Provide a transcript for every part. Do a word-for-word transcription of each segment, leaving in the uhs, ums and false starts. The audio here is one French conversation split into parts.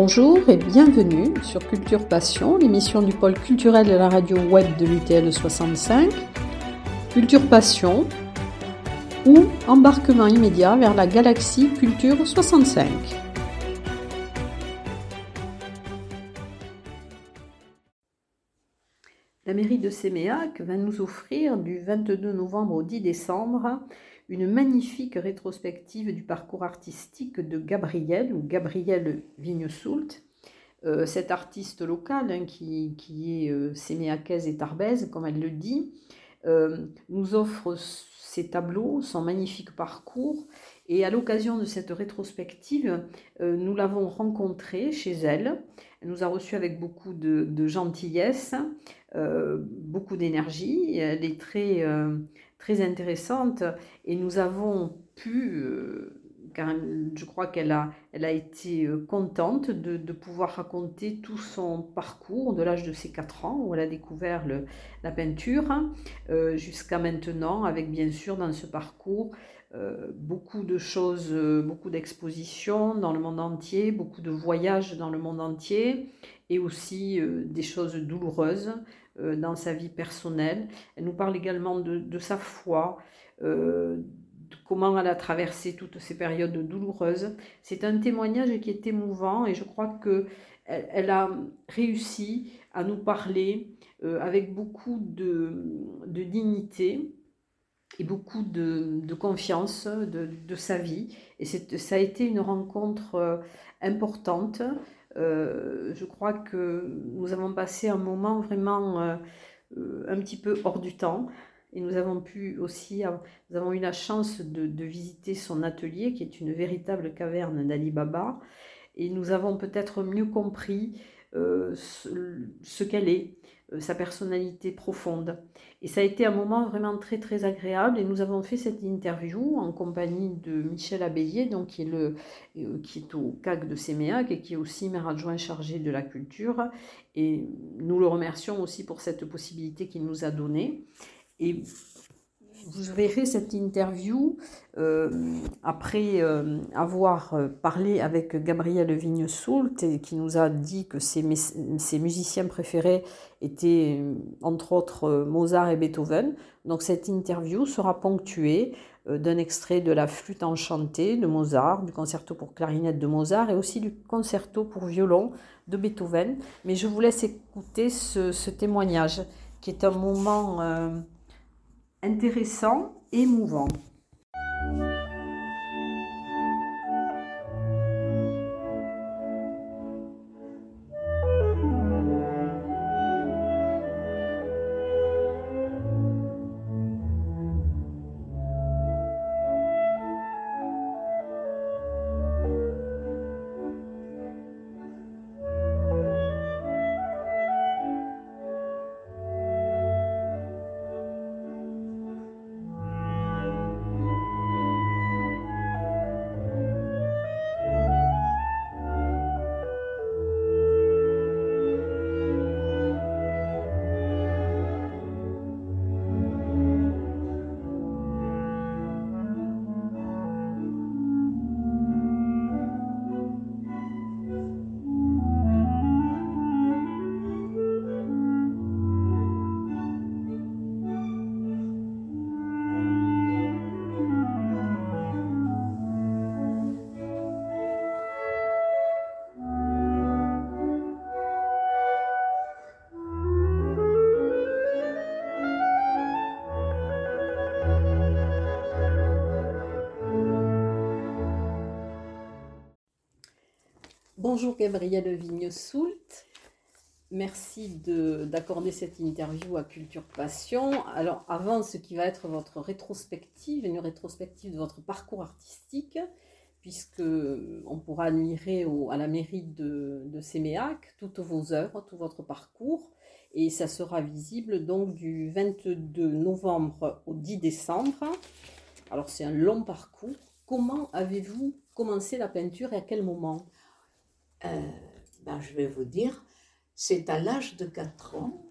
Bonjour et bienvenue sur Culture Passion, l'émission du pôle culturel de la radio web de l'U T L soixante-cinq. Culture Passion ou embarquement immédiat vers la galaxie Culture soixante-cinq. La mairie de Séméac va nous offrir du vingt-deux novembre au dix décembre une magnifique rétrospective du parcours artistique de Gabrielle ou Gabrielle Vignesoult, euh, cette artiste locale hein, qui, qui est euh, séméacaise et tarbaise, comme elle le dit, euh, nous offre ses tableaux, son magnifique parcours. Et à l'occasion de cette rétrospective, euh, nous l'avons rencontrée chez elle. Elle nous a reçus avec beaucoup de, de gentillesse, euh, beaucoup d'énergie. Elle est très, euh, très intéressante et nous avons pu, euh, car je crois qu'elle a, elle a été contente de, de pouvoir raconter tout son parcours de l'âge de ses quatre ans où elle a découvert le, la peinture euh, jusqu'à maintenant, avec bien sûr dans ce parcours Euh, beaucoup de choses, euh, beaucoup d'expositions dans le monde entier, beaucoup de voyages dans le monde entier et aussi euh, des choses douloureuses euh, dans sa vie personnelle. Elle nous parle également de, de sa foi, euh, de comment elle a traversé toutes ces périodes douloureuses. C'est un témoignage qui est émouvant et je crois qu'elle elle a réussi à nous parler euh, avec beaucoup de, de dignité et beaucoup de, de confiance de, de sa vie. Et c'est, ça a été une rencontre importante. Euh, je crois que nous avons passé un moment vraiment euh, un petit peu hors du temps. Et nous avons pu aussi, nous avons eu la chance de, de visiter son atelier, qui est une véritable caverne d'Ali Baba. Et nous avons peut-être mieux compris euh, ce, ce qu'elle est, sa personnalité profonde. Et ça a été un moment vraiment très très agréable et nous avons fait cette interview en compagnie de Michel Abellier, donc qui est, le, qui est au C A C de Séméac et qui est aussi maire adjoint chargé de la culture, et nous le remercions aussi pour cette possibilité qu'il nous a donnée. Et vous verrez cette interview euh, après euh, avoir parlé avec Gabrielle Vignesoult, qui nous a dit que ses, ses musiciens préférés étaient entre autres Mozart et Beethoven. Donc cette interview sera ponctuée euh, d'un extrait de La flûte enchantée de Mozart, du concerto pour clarinette de Mozart et aussi du concerto pour violon de Beethoven. Mais je vous laisse écouter ce, ce témoignage qui est un moment... Euh, intéressant et émouvant. Bonjour Gabrielle Vignesoult, merci de, d'accorder cette interview à Culture Passion. Alors avant ce qui va être votre rétrospective, une rétrospective de votre parcours artistique, puisque on pourra admirer au, à la mairie de, de Séméac toutes vos œuvres, tout votre parcours, et ça sera visible donc du vingt-deux novembre au dix décembre. Alors c'est un long parcours. Comment avez-vous commencé la peinture et à quel moment ? Euh, ben je vais vous dire, c'est à l'âge de quatre ans,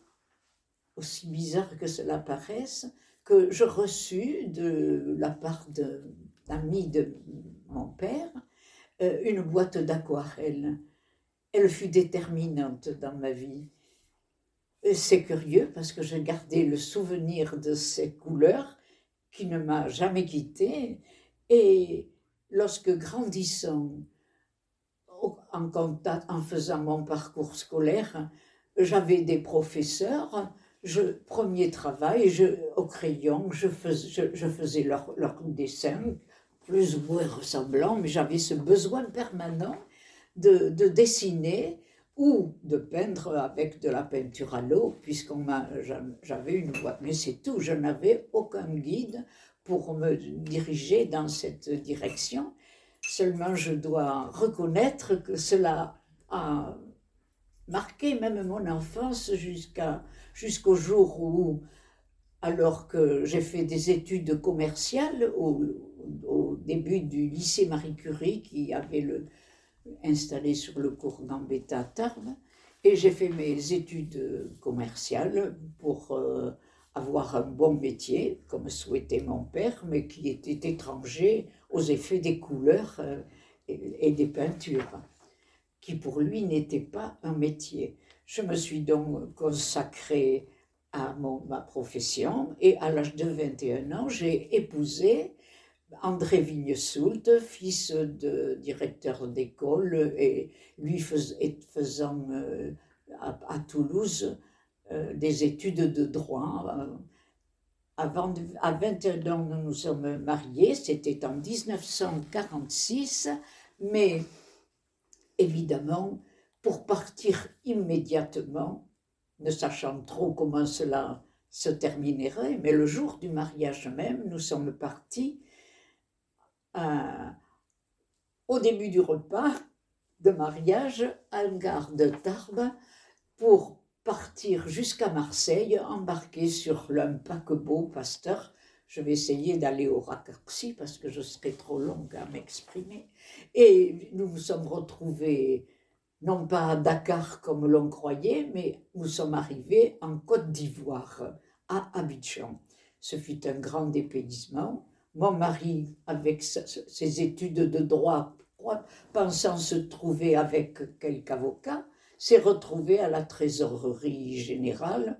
aussi bizarre que cela paraisse, que je reçus de la part de, d'amis de mon père euh, une boîte d'aquarelles. elle fut déterminante dans ma vie. Et c'est curieux parce que j'ai gardé le souvenir de ces couleurs qui ne m'a jamais quittée. Et lorsque grandissant, en, contact, en faisant mon parcours scolaire, j'avais des professeurs, je, premier travail, je, au crayon, je, fais, je, je faisais leurs leur dessins, plus ou moins ressemblants, mais j'avais ce besoin permanent de, de dessiner ou de peindre avec de la peinture à l'eau, puisqu'on m'a, j'avais une boîte, mais c'est tout, je n'avais aucun guide pour me diriger dans cette direction. Seulement, je dois reconnaître que cela a marqué même mon enfance jusqu'à, jusqu'au jour où, alors que j'ai fait des études commerciales au, au début du lycée Marie Curie qui avait le, installé sur le cours Gambetta à Tarbes, et j'ai fait mes études commerciales pour euh, avoir un bon métier, comme souhaitait mon père, mais qui était étranger aux effets des couleurs euh, et, et des peintures, qui pour lui n'était pas un métier. Je me suis donc consacrée à mon, ma profession et à l'âge de vingt et un ans, j'ai épousé André Vignesoult, fils de directeur d'école et lui fais, et faisant euh, à, à Toulouse euh, des études de droit. Euh, avant de, à vingt et un ans, nous nous sommes mariés, c'était en dix-neuf cent quarante-six, mais évidemment, pour partir immédiatement, ne sachant trop comment cela se terminerait, mais le jour du mariage même, nous sommes partis à, au début du repas de mariage à la gare de Tarbes pour partir jusqu'à Marseille, embarquer sur un paquebot Pasteur. Je vais essayer d'aller au raccourci parce que je serai trop longue à m'exprimer. Et nous nous sommes retrouvés, non pas à Dakar comme l'on croyait, mais nous sommes arrivés en Côte d'Ivoire, à Abidjan. Ce fut un grand dépaysement. Mon mari, avec ses études de droit, pensant se trouver avec quelque avocat, s'est retrouvé à la trésorerie générale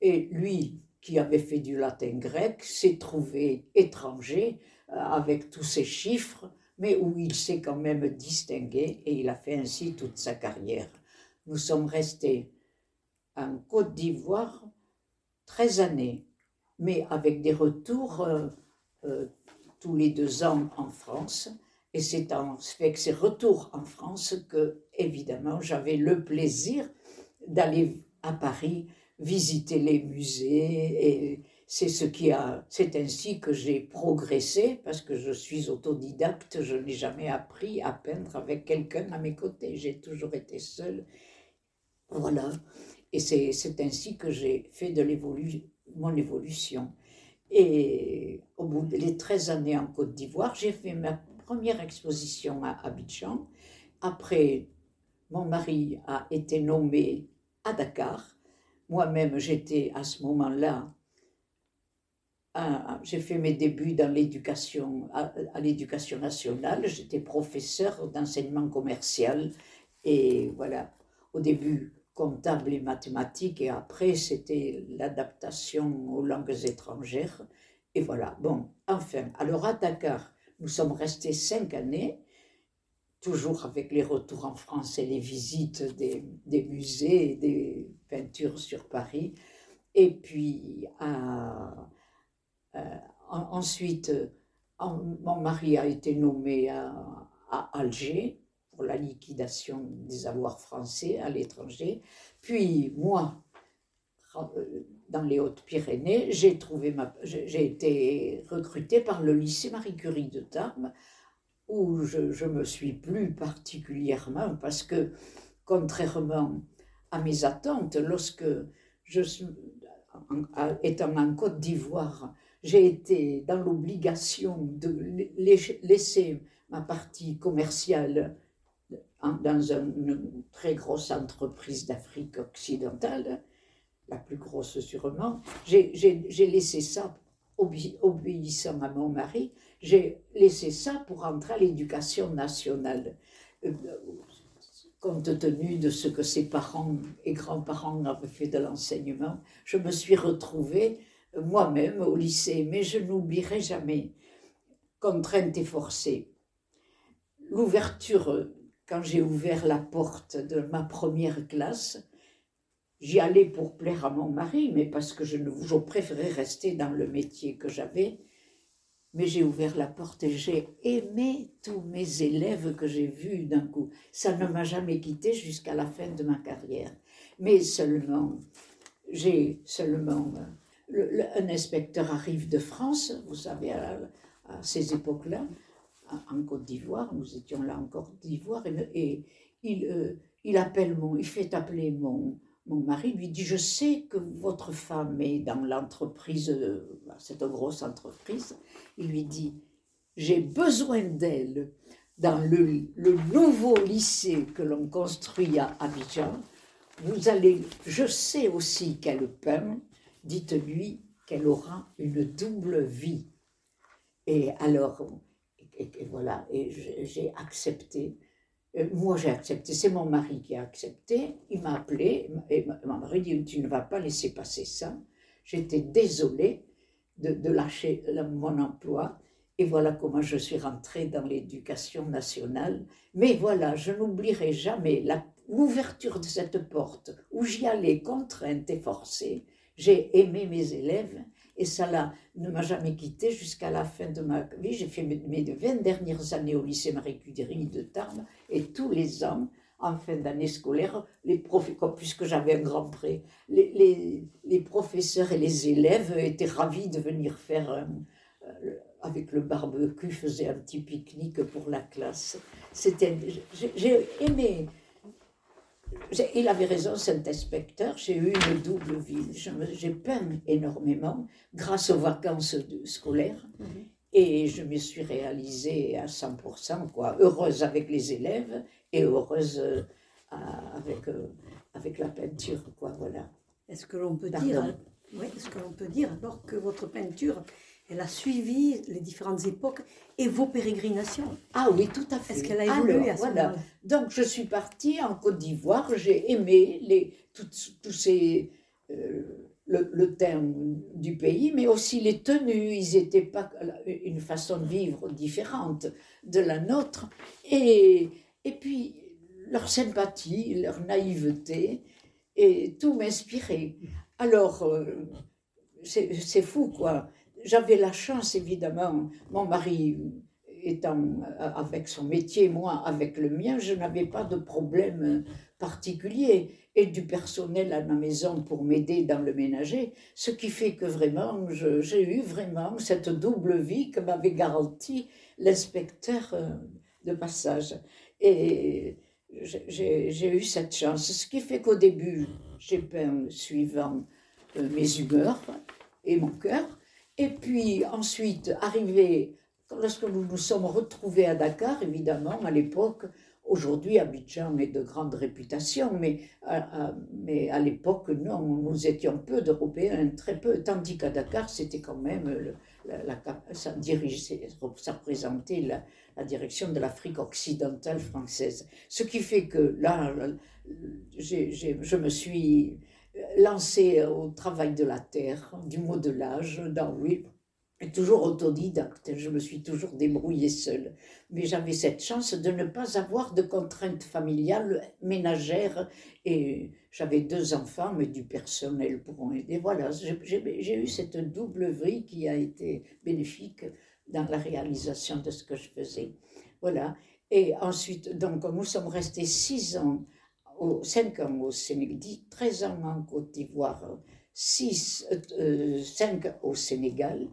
et lui, qui avait fait du latin grec, s'est trouvé étranger euh, avec tous ces chiffres, mais où il s'est quand même distingué et il a fait ainsi toute sa carrière. Nous sommes restés en Côte d'Ivoire treize années, mais avec des retours euh, euh, tous les deux ans en France. Et c'est en ce fait que ces retours en France que, évidemment, j'avais le plaisir d'aller à Paris visiter les musées, et c'est ce qui a, c'est ainsi que j'ai progressé, parce que je suis autodidacte, je n'ai jamais appris à peindre avec quelqu'un à mes côtés, j'ai toujours été seule, voilà, et c'est, c'est ainsi que j'ai fait de l'évolu- mon évolution. Et au bout des treize années en Côte d'Ivoire, j'ai fait ma première exposition à Abidjan. Après, mon mari a été nommé à Dakar. Moi-même, j'étais à ce moment-là, à, j'ai fait mes débuts dans l'éducation, à, à l'éducation nationale, j'étais professeur d'enseignement commercial et voilà, au début comptable et mathématiques et après c'était l'adaptation aux langues étrangères et voilà, bon, enfin, alors à Dakar, nous sommes restés cinq années, toujours avec les retours en France et les visites des, des musées et des peintures sur Paris. Et puis, à, euh, ensuite, en, mon mari a été nommé à, à Alger pour la liquidation des avoirs français à l'étranger. Puis, moi, dans les Hautes-Pyrénées, j'ai, trouvé ma, j'ai été recrutée par le lycée Marie Curie de Tarbes, où je, je me suis plu particulièrement parce que, contrairement à mes attentes, lorsque je suis, étant en Côte d'Ivoire, j'ai été dans l'obligation de laisser ma partie commerciale dans une très grosse entreprise d'Afrique occidentale, la plus grosse sûrement, j'ai, j'ai, j'ai laissé ça Obé- obéissant à mon mari, j'ai laissé ça pour entrer à l'éducation nationale. Euh, compte tenu de ce que ses parents et grands-parents avaient fait de l'enseignement, je me suis retrouvée moi-même au lycée, mais je n'oublierai jamais, contrainte et forcée. L'ouverture, quand j'ai ouvert la porte de ma première classe, j'y allais pour plaire à mon mari, mais parce que je, ne, je préférais rester dans le métier que j'avais. Mais j'ai ouvert la porte et j'ai aimé tous mes élèves que j'ai vus d'un coup. Ça ne m'a jamais quittée jusqu'à la fin de ma carrière. Mais seulement, j'ai seulement... Le, le, un inspecteur arrive de France, vous savez, à, à ces époques-là, en Côte d'Ivoire, nous étions là en Côte d'Ivoire, et, et il, euh, il appelle mon, il fait appeler mon, mon mari, lui dit « Je sais que votre femme est dans l'entreprise, euh, cette grosse entreprise. » Il lui dit « J'ai besoin d'elle dans le, le nouveau lycée que l'on construit à Abidjan. Vous allez, je sais aussi qu'elle peint, dites-lui qu'elle aura une double vie. » Et alors... Et, et voilà, et j'ai accepté, moi j'ai accepté, c'est mon mari qui a accepté, il m'a appelé, et mon mari dit « Tu ne vas pas laisser passer ça ». J'étais désolée de, de lâcher mon emploi, et voilà comment je suis rentrée dans l'éducation nationale. Mais voilà, je n'oublierai jamais la, l'ouverture de cette porte, où j'y allais contrainte et forcée. J'ai aimé mes élèves, et ça là, ne m'a jamais quittée jusqu'à la fin de ma vie. J'ai fait mes vingt dernières années au lycée Marie Curie de Tarbes, et tous les ans, en fin d'année scolaire, les prof... puisque j'avais un grand prêt, les, les, les professeurs et les élèves étaient ravis de venir faire, un, euh, avec le barbecue, faisaient un petit pique-nique pour la classe. C'était, j'ai, j'ai aimé... Il avait raison, cet inspecteur, j'ai eu une double vie. Je me, j'ai peint énormément grâce aux vacances de, scolaires, mmh. et je me suis réalisée à cent pour cent, quoi. Heureuse avec les élèves et heureuse euh, avec, euh, avec la peinture, quoi, voilà. Est-ce que l'on peut Pardon. dire, oui, est-ce que l'on peut dire alors que votre peinture, elle a suivi les différentes époques et vos pérégrinations. Ah oui, tout à fait. Est-ce qu'elle a évolué Alors, à ce voilà. moment-là ? Donc, je suis partie en Côte d'Ivoire. J'ai aimé les, tout, tout ces, euh, le, le thème du pays, mais aussi les tenues. Ils n'étaient pas une façon de vivre différente de la nôtre. Et, et puis, leur sympathie, leur naïveté, et tout m'inspirait. Alors, euh, c'est, c'est fou, quoi. J'avais la chance, évidemment, mon mari étant avec son métier, moi avec le mien, je n'avais pas de problème particulier et du personnel à la maison pour m'aider dans le ménager, ce qui fait que vraiment, je, j'ai eu vraiment cette double vie que m'avait garantie l'inspecteur de passage. Et j'ai, j'ai eu cette chance, ce qui fait qu'au début, j'ai peint suivant mes humeurs et mon cœur. Et puis ensuite, arrivé, lorsque nous nous sommes retrouvés à Dakar, évidemment, à l'époque, aujourd'hui Abidjan est de grande réputation, mais à, à, mais à l'époque, non, nous étions peu d'Européens, très peu, tandis qu'à Dakar, c'était quand même, le, la, la, ça, dirigeait, ça représentait la, la direction de l'Afrique occidentale française. Ce qui fait que là, j'ai, j'ai, je me suis... lancée au travail de la terre, du modelage, dans, oui, et toujours autodidacte, je me suis toujours débrouillée seule. Mais j'avais cette chance de ne pas avoir de contraintes familiales, ménagères, et j'avais deux enfants, mais du personnel pour m'aider. Voilà, j'ai, j'ai, j'ai eu cette double vie qui a été bénéfique dans la réalisation de ce que je faisais. Voilà, et ensuite, donc, nous sommes restés six ans, cinq ans au Sénégal, treize ans en Côte d'Ivoire, cinq au Sénégal.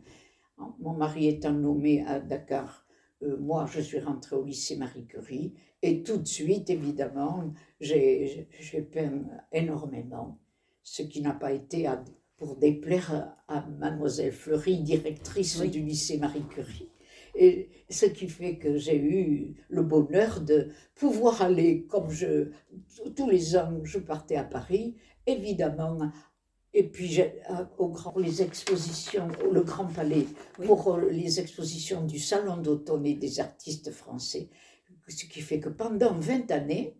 Mon mari étant nommé à Dakar, euh, moi je suis rentrée au lycée Marie Curie et tout de suite, évidemment, j'ai, j'ai peint énormément, ce qui n'a pas été à, pour déplaire à Mademoiselle Fleury, directrice oui. du lycée Marie Curie. Et ce qui fait que j'ai eu le bonheur de pouvoir aller, comme je, tous les ans, je partais à Paris, évidemment, et puis j'ai, au grand, les expositions, le Grand Palais, oui. pour les expositions du Salon d'automne et des artistes français. Ce qui fait que pendant vingt années,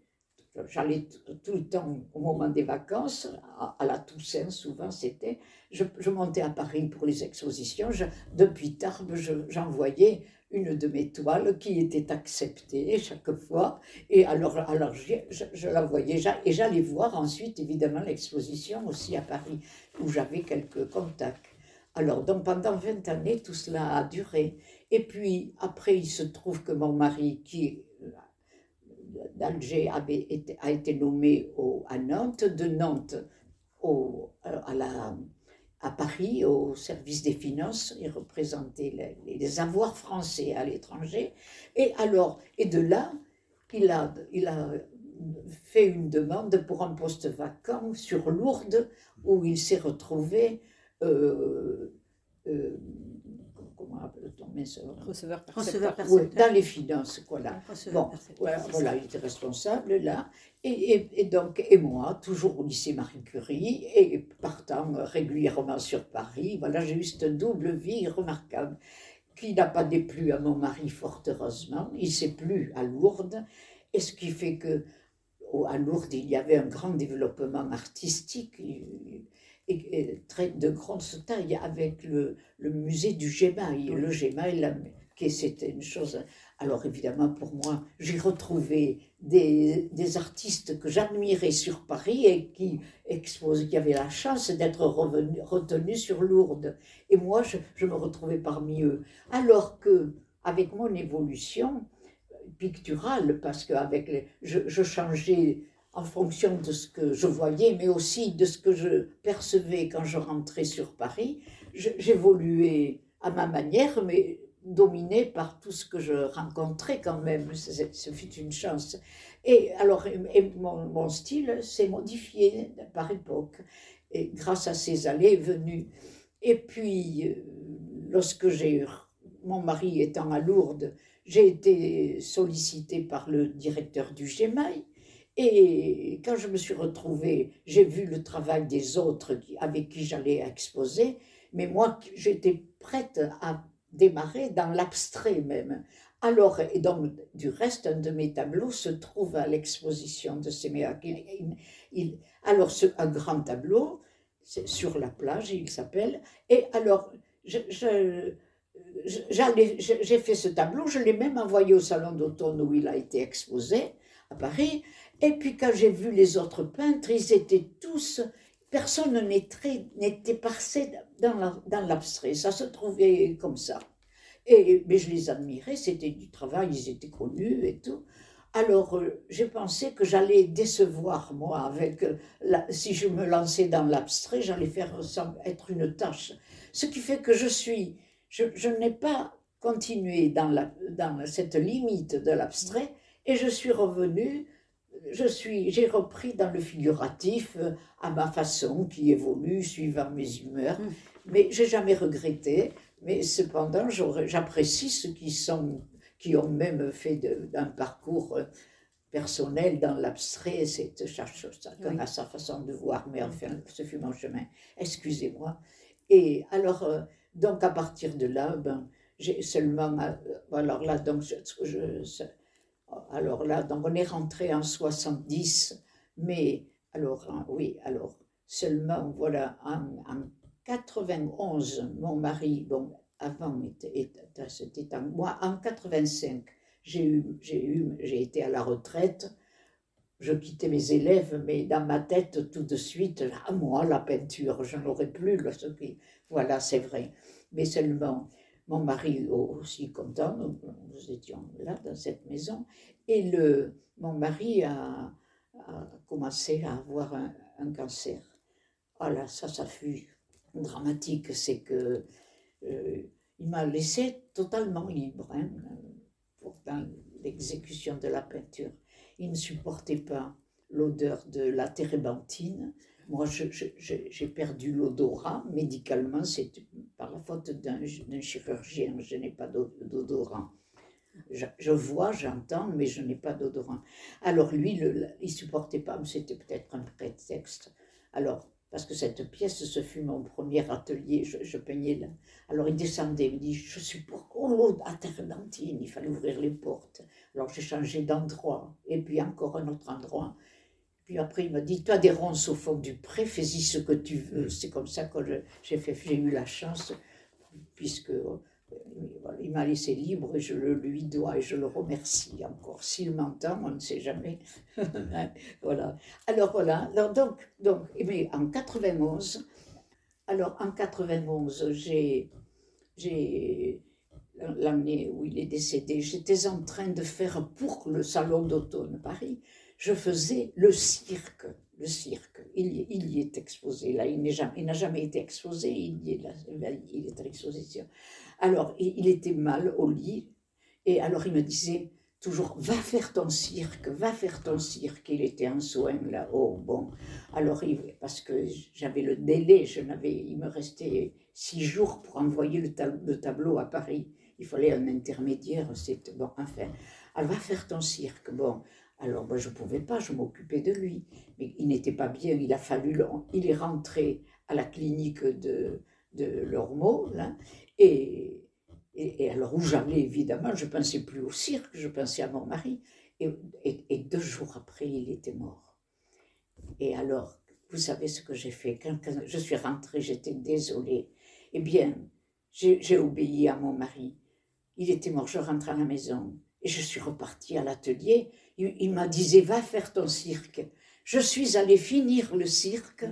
j'allais tout le temps au moment des vacances, à, à la Toussaint souvent c'était, je, je montais à Paris pour les expositions, je, depuis Tarbes je, j'envoyais une de mes toiles qui était acceptée chaque fois, et alors, alors je, je, je la voyais et j'allais voir ensuite évidemment l'exposition aussi à Paris, où j'avais quelques contacts. Alors donc pendant vingt années tout cela a duré, et puis après il se trouve que mon mari qui d'Alger avait été, a été nommé au, à Nantes, de Nantes au, à, la, à Paris, au service des finances, il représentait les, les avoirs français à l'étranger. Et alors, et de là, il a, il a fait une demande pour un poste vacant sur Lourdes, où il s'est retrouvé... Euh, euh, comment appelle-t-on, mais ce... receveur percepteur, ouais, dans les finances, voilà. Bon, voilà, voilà, il était responsable là, et, et, et donc, et moi, toujours au lycée Marie Curie, et partant régulièrement sur Paris, voilà, j'ai eu cette double vie remarquable, qui n'a pas déplu à mon mari, fort heureusement, il ne s'est plus à Lourdes, et ce qui fait que, à Lourdes, il y avait un grand développement artistique, et, et très de grande taille avec le, le musée du Gemmail, le Gemmail, qui c'était une chose. Alors évidemment pour moi, j'ai retrouvé des, des artistes que j'admirais sur Paris et qui exposent, qui avaient la chance d'être revenus, retenus sur Lourdes. Et moi, je, je me retrouvais parmi eux. Alors que avec mon évolution picturale, parce que avec les, je, je changeais en fonction de ce que je voyais, mais aussi de ce que je percevais quand je rentrais sur Paris, je, j'évoluais à ma manière, mais dominée par tout ce que je rencontrais quand même. Ce fut une chance. Et alors, et mon, mon style s'est modifié par époque, et grâce à ces allées et venues. Et puis, lorsque j'ai, mon mari étant à Lourdes, j'ai été sollicitée par le directeur du Gemmail. Et quand je me suis retrouvée, j'ai vu le travail des autres avec qui j'allais exposer, mais moi, j'étais prête à démarrer dans l'abstrait même. Alors, et donc, du reste, un de mes tableaux se trouve à l'exposition de Séméac. Il, il, alors, ce, un grand tableau, c'est sur la plage, il s'appelle, et alors, je... je J'allais, j'ai fait ce tableau, je l'ai même envoyé au Salon d'automne où il a été exposé à Paris. Et puis quand j'ai vu les autres peintres, ils étaient tous, personne n'était, n'était passé dans, la, dans l'abstrait, ça se trouvait comme ça. Et, mais je les admirais, c'était du travail, ils étaient connus et tout. Alors j'ai pensé que j'allais décevoir moi, avec la, si je me lançais dans l'abstrait, j'allais faire être une tâche. Ce qui fait que je suis... Je, je n'ai pas continué dans, la, dans cette limite de l'abstrait et je suis revenue, je suis, j'ai repris dans le figuratif à ma façon qui évolue suivant mes humeurs, mais je n'ai jamais regretté, mais cependant j'apprécie ceux qui, sont, qui ont même fait de, d'un parcours personnel dans l'abstrait, c'est chacun oui. a sa façon de voir, mais enfin ce fut mon chemin, excusez-moi. Et alors... Donc, à partir de là, ben, j'ai seulement... Alors là, donc, je, je, alors là, donc on est rentré en soixante-dix, mais, alors, en, oui, alors, seulement, voilà, en, en quatre-vingt-onze, mon mari, bon, avant, était, était, c'était en, moi, en quatre-vingt-cinq, j'ai, eu, j'ai, eu, j'ai été à la retraite, je quittais mes élèves, mais dans ma tête, tout de suite, à moi, la peinture, je n'aurais plus, là, ce qui... Voilà, c'est vrai. Mais seulement, mon mari aussi content, nous, nous étions là, dans cette maison, et le, mon mari a, a commencé à avoir un, un cancer. Ah là, ça, ça fut dramatique, c'est que euh, il m'a laissé totalement libre, hein, pour, dans l'exécution de la peinture. Il ne supportait pas l'odeur de la térébenthine. Moi, je, je, j'ai perdu l'odorat. Médicalement, c'est par la faute d'un, d'un chirurgien. Je n'ai pas d'odorat. Je, je vois, j'entends, mais je n'ai pas d'odorat. Alors lui, le, il ne supportait pas, mais c'était peut-être un prétexte. Alors, parce que cette pièce, ce fut mon premier atelier, je, je peignais là. Alors il descendait, il me dit, je suis pour Colo à Terre-Dentine, il fallait ouvrir les portes. Alors j'ai changé d'endroit, et puis encore un autre endroit. Puis après il m'a dit, toi des ronces au fond du pré, fais-y ce que tu veux. C'est comme ça que je, j'ai, fait, j'ai eu la chance, puisque... Il m'a laissé libre et je le lui dois et je le remercie encore. S'il m'entend, on ne sait jamais. Voilà. Alors voilà. Alors, donc, donc, mais en quatre-vingt-onze, alors en quatre-vingt-onze, j'ai, j'ai l'année où il est décédé, j'étais en train de faire pour le Salon d'automne Paris. Je faisais le cirque, le cirque. Il, il y est exposé là. Il, n'est jamais, il n'a jamais été exposé. Il y est là, il est à l'exposition. Alors, il était mal au lit, et alors il me disait toujours « va faire ton cirque, va faire ton cirque ». Il était en soin là-haut, bon, alors il, parce que j'avais le délai, je n'avais, il me restait six jours pour envoyer le, ta- le tableau à Paris. Il fallait un intermédiaire, c'était bon, enfin, alors « va faire ton cirque », bon. Alors, ben, je ne pouvais pas, je m'occupais de lui, mais il n'était pas bien, il a fallu, le, il est rentré à la clinique de... de l'Ormeau, là, et, et, et alors où j'allais, évidemment, je ne pensais plus au cirque, je pensais à mon mari, et, et, et deux jours après, il était mort. Et alors, vous savez ce que j'ai fait, quand, quand je suis rentrée, j'étais désolée, eh bien, j'ai, j'ai obéi à mon mari, il était mort, je rentre à la maison, et je suis repartie à l'atelier, il, il m'a dit, va faire ton cirque, je suis allée finir le cirque,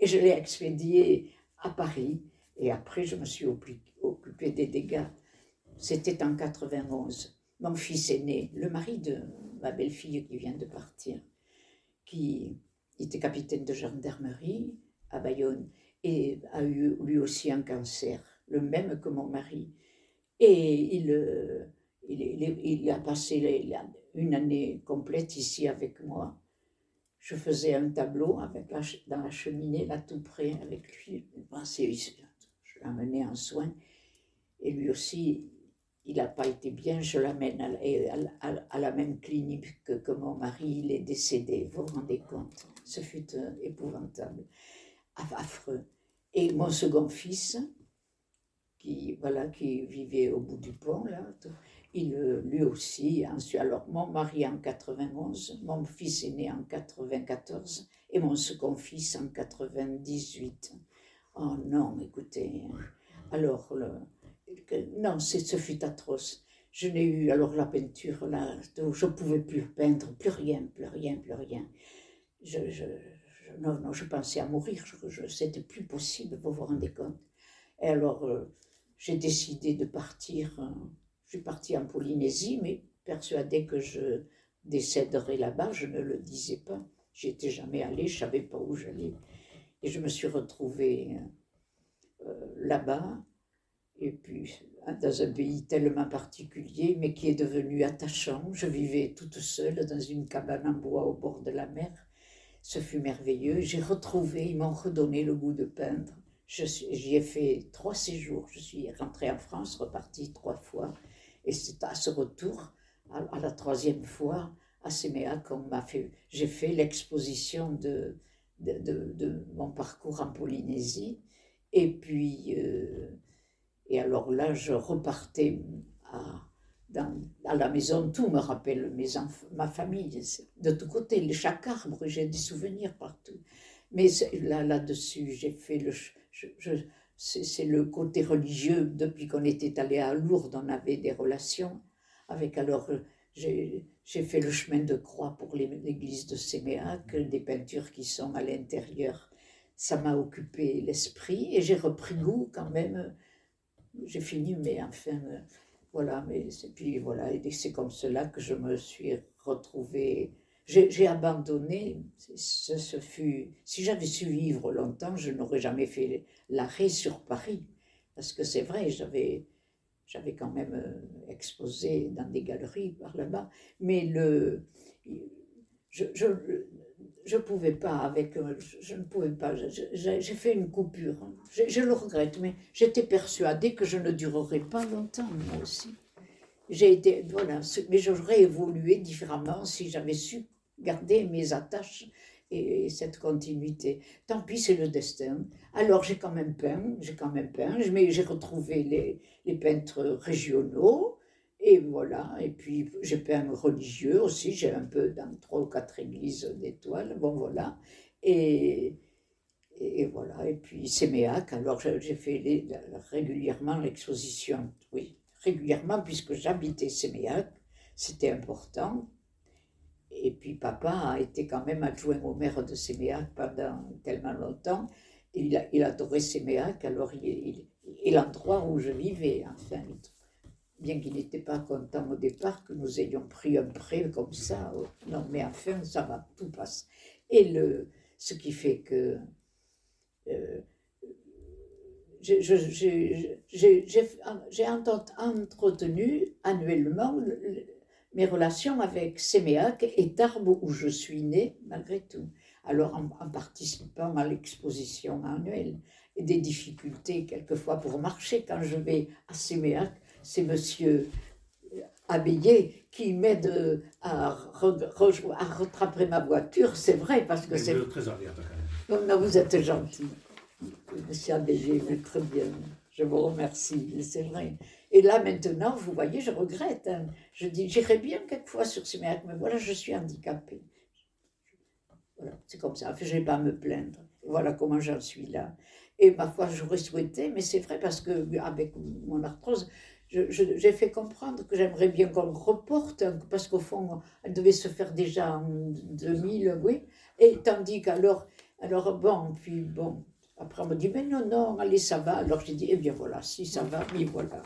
et je l'ai expédié à Paris, et après, je me suis occupée des dégâts. C'était en quatre-vingt-onze. Mon fils aîné, le mari de ma belle-fille qui vient de partir, qui était capitaine de gendarmerie à Bayonne, et a eu lui aussi un cancer, le même que mon mari. Et il, il, il, il a passé une année complète ici avec moi. Je faisais un tableau avec la, dans la cheminée, là tout près, avec lui. Bon, c'est, je l'amenais en soin. Et lui aussi, il n'a pas été bien. Je l'amène à, à, à, à la même clinique que, que mon mari. Il est décédé. Vous vous rendez compte? Ce fut épouvantable, affreux. Et mon second fils, qui, voilà, qui vivait au bout du pont, là, tout, il, lui aussi, ensuite, alors mon mari en quatre-vingt-onze, mon fils aîné en quatre-vingt-quatorze et mon second fils en quatre-vingt-dix-huit. Oh non, écoutez, alors, le, non, c'est, ce fut atroce. Je n'ai eu, alors la peinture, là, je ne pouvais plus peindre, plus rien, plus rien, plus rien. Je, je, je, non, non, je pensais à mourir, je, je, c'était plus possible, vous vous rendez compte. Et alors, euh, j'ai décidé de partir. Euh, je suis partie en Polynésie, mais persuadée que je décéderais là-bas, je ne le disais pas. J'y étais jamais allée, je ne savais pas où j'allais. Et je me suis retrouvée euh, là-bas, et puis dans un pays tellement particulier, mais qui est devenu attachant. Je vivais toute seule dans une cabane en bois au bord de la mer. Ce fut merveilleux. J'ai retrouvé, ils m'ont redonné le goût de peindre. Je, j'y ai fait trois séjours, je suis rentrée en France, repartie trois fois, et c'est à ce retour, à, à la troisième fois, à Séméac, on m'a fait, j'ai fait l'exposition de, de, de, de mon parcours en Polynésie, et puis, euh, et alors là, je repartais à, dans, à la maison, tout me rappelle mes enf- ma famille, de tous côtés, chaque arbre, j'ai des souvenirs partout. Mais là, là-dessus, j'ai fait le... Je, je, c'est, c'est le côté religieux. Depuis qu'on était allé à Lourdes, on avait des relations avec... Alors, j'ai, j'ai fait le chemin de croix pour l'église de Séméac, des peintures qui sont à l'intérieur. Ça m'a occupé l'esprit et j'ai repris goût quand même. J'ai fini, mais enfin, voilà. Mais c'est, puis voilà, et c'est comme cela que je me suis retrouvée... J'ai, j'ai abandonné, ce, ce fut, si j'avais su vivre longtemps, je n'aurais jamais fait l'arrêt sur Paris, parce que c'est vrai, j'avais, j'avais quand même exposé dans des galeries par là-bas, mais le, je, je, je pouvais pas avec, je, je ne pouvais pas, je, j'ai, j'ai fait une coupure, je, je le regrette, mais j'étais persuadée que je ne durerais pas longtemps, moi aussi. J'ai été, voilà, mais j'aurais évolué différemment si j'avais su garder mes attaches et, et cette continuité. Tant pis, c'est le destin. Alors j'ai quand même peint, j'ai quand même peint, mais j'ai retrouvé les, les peintres régionaux. Et voilà, et puis j'ai peint religieux aussi, j'ai un peu dans trois ou quatre églises d'étoiles, bon voilà, et, et, et voilà, et puis Séméac, alors j'ai fait les, régulièrement l'exposition, oui, régulièrement puisque j'habitais Séméac, c'était important, et puis papa a été quand même adjoint au maire de Séméac pendant tellement longtemps, et il, a, il adorait Séméac, alors il, il, et l'endroit où je vivais, enfin, bien qu'il n'était pas content au départ que nous ayons pris un prêt comme ça. Non, mais enfin, ça va, tout passe. Et le, ce qui fait que euh, je, je, je, j'ai, j'ai, j'ai entretenu annuellement mes relations avec Séméac et Tarbes, où je suis née, malgré tout. Alors, en, en participant à l'exposition annuelle, et des difficultés quelquefois pour marcher quand je vais à Séméac, c'est Monsieur Abellier qui m'aide à, re, re, à rattraper ma voiture, c'est vrai, parce que mais c'est... Vous êtes très agréable, quand même. Non, non, vous êtes gentil. Monsieur Abellier, très bien, je vous remercie, c'est vrai. Et là, maintenant, vous voyez, je regrette. Hein. Je dis, j'irai bien quelquefois sur ces mères, mais voilà, je suis handicapée. Voilà, c'est comme ça, je n'ai pas à me plaindre. Voilà comment j'en suis là. Et ma foi, j'aurais souhaité, mais c'est vrai, parce qu'avec mon arthrose, Je, je, j'ai fait comprendre que j'aimerais bien qu'on reporte, parce qu'au fond, elle devait se faire déjà en deux mille, oui. Et tandis qu'alors, alors bon, puis bon, après on me dit, mais non, non, allez, ça va. Alors j'ai dit, eh bien voilà, si ça va, oui, voilà.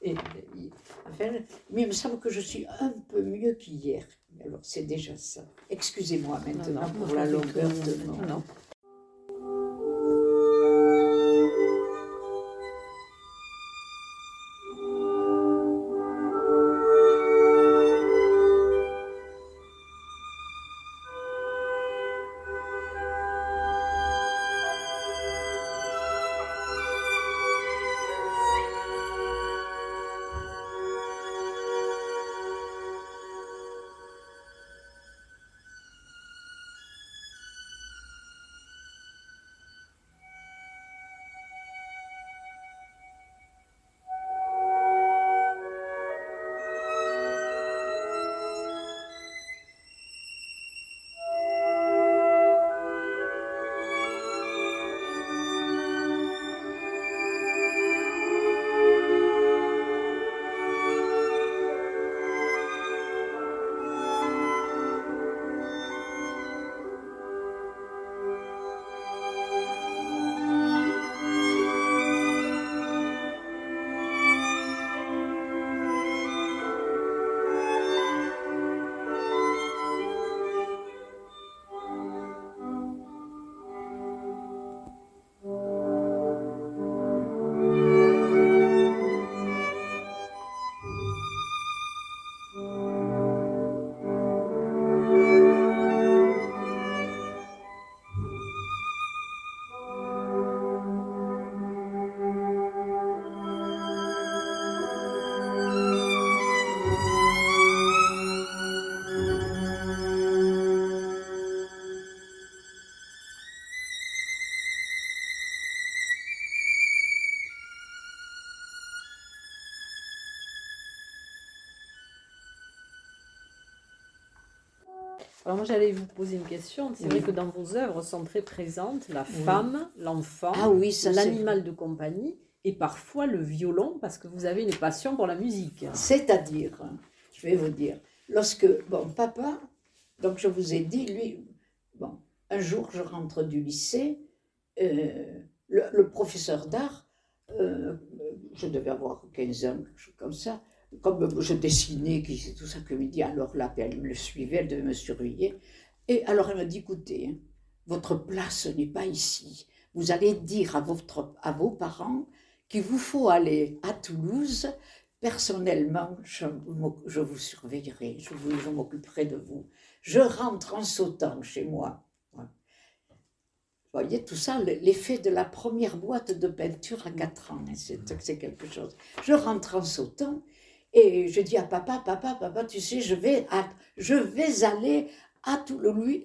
Et, et, enfin, mais il me semble que je suis un peu mieux qu'hier. Alors c'est déjà ça. Excusez-moi maintenant non, non, pour la longueur de mon... Non, non. Alors moi j'allais vous poser une question, c'est oui. vrai que dans vos œuvres sont très présentes la femme, oui. l'enfant, ah oui, ça, l'animal de compagnie et parfois le violon parce que vous avez une passion pour la musique. C'est-à-dire, je vais vous dire, lorsque, bon papa, donc je vous ai dit, lui, bon, un jour je rentre du lycée, euh, le, le professeur d'art, euh, je devais avoir quinze ans, quelque chose comme ça, comme je dessinais, tout ça, que me dit, alors là, elle me suivait, elle devait me surveiller. Et alors elle m'a dit, écoutez, hein, votre place n'est pas ici. Vous allez dire à, votre, à vos parents qu'il vous faut aller à Toulouse. Personnellement, je, je vous surveillerai, je, vous, je m'occuperai de vous. Je rentre en sautant chez moi. Ouais. Vous voyez, tout ça, l'effet de la première boîte de peinture à quatre ans, c'est, c'est quelque chose. Je rentre en sautant. Et je dis à papa, papa, papa, tu sais, je vais, à, je vais aller à Toulouse,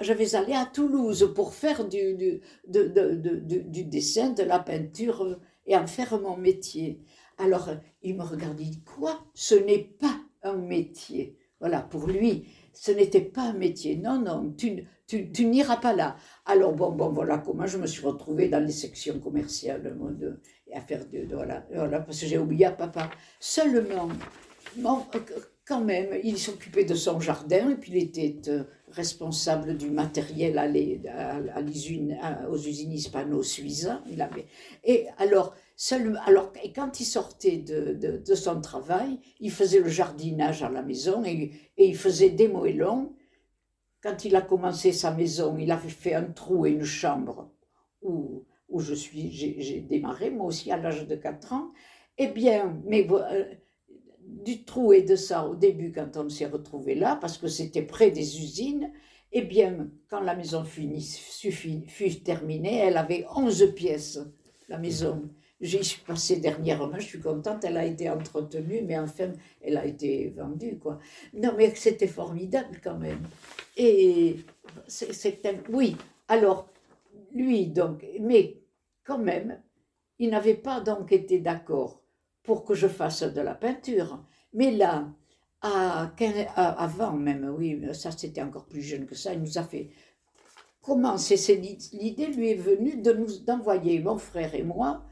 je vais aller à Toulouse pour faire du, du, de, de, de, du, du dessin, de la peinture et en faire mon métier. Alors, il me regarde, il dit, quoi ? Ce n'est pas un métier. Voilà, pour lui, ce n'était pas un métier. Non, non, tu, tu, tu n'iras pas là. Alors, bon, bon, voilà comment je me suis retrouvée dans les sections commerciales de, et affaires de, de voilà, voilà, parce que j'ai oublié à papa. Seulement, bon, quand même, il s'occupait de son jardin et puis il était euh, responsable du matériel à les, à, à les une, à, aux usines hispano-suisses. Il avait, et alors... Seul, alors, et quand il sortait de, de, de son travail, il faisait le jardinage à la maison et, et il faisait des moellons. Quand il a commencé sa maison, il avait fait un trou et une chambre où, où je suis, j'ai, j'ai démarré, moi aussi à l'âge de quatre ans. Eh bien, mais, euh, du trou et de ça au début, quand on s'est retrouvés là, parce que c'était près des usines, eh bien, quand la maison fut, fut, fut terminée, elle avait onze pièces, la maison. J'y suis passée dernièrement, je suis contente, elle a été entretenue, mais enfin, elle a été vendue, quoi. Non, mais c'était formidable, quand même. Et c'est, c'est un... Oui, alors, lui, donc, mais quand même, il n'avait pas donc été d'accord pour que je fasse de la peinture. Mais là, à quinze, à, avant même, oui, ça c'était encore plus jeune que ça, il nous a fait... Comment c'est, c'est l'idée lui est venue de nous, d'envoyer mon frère et moi.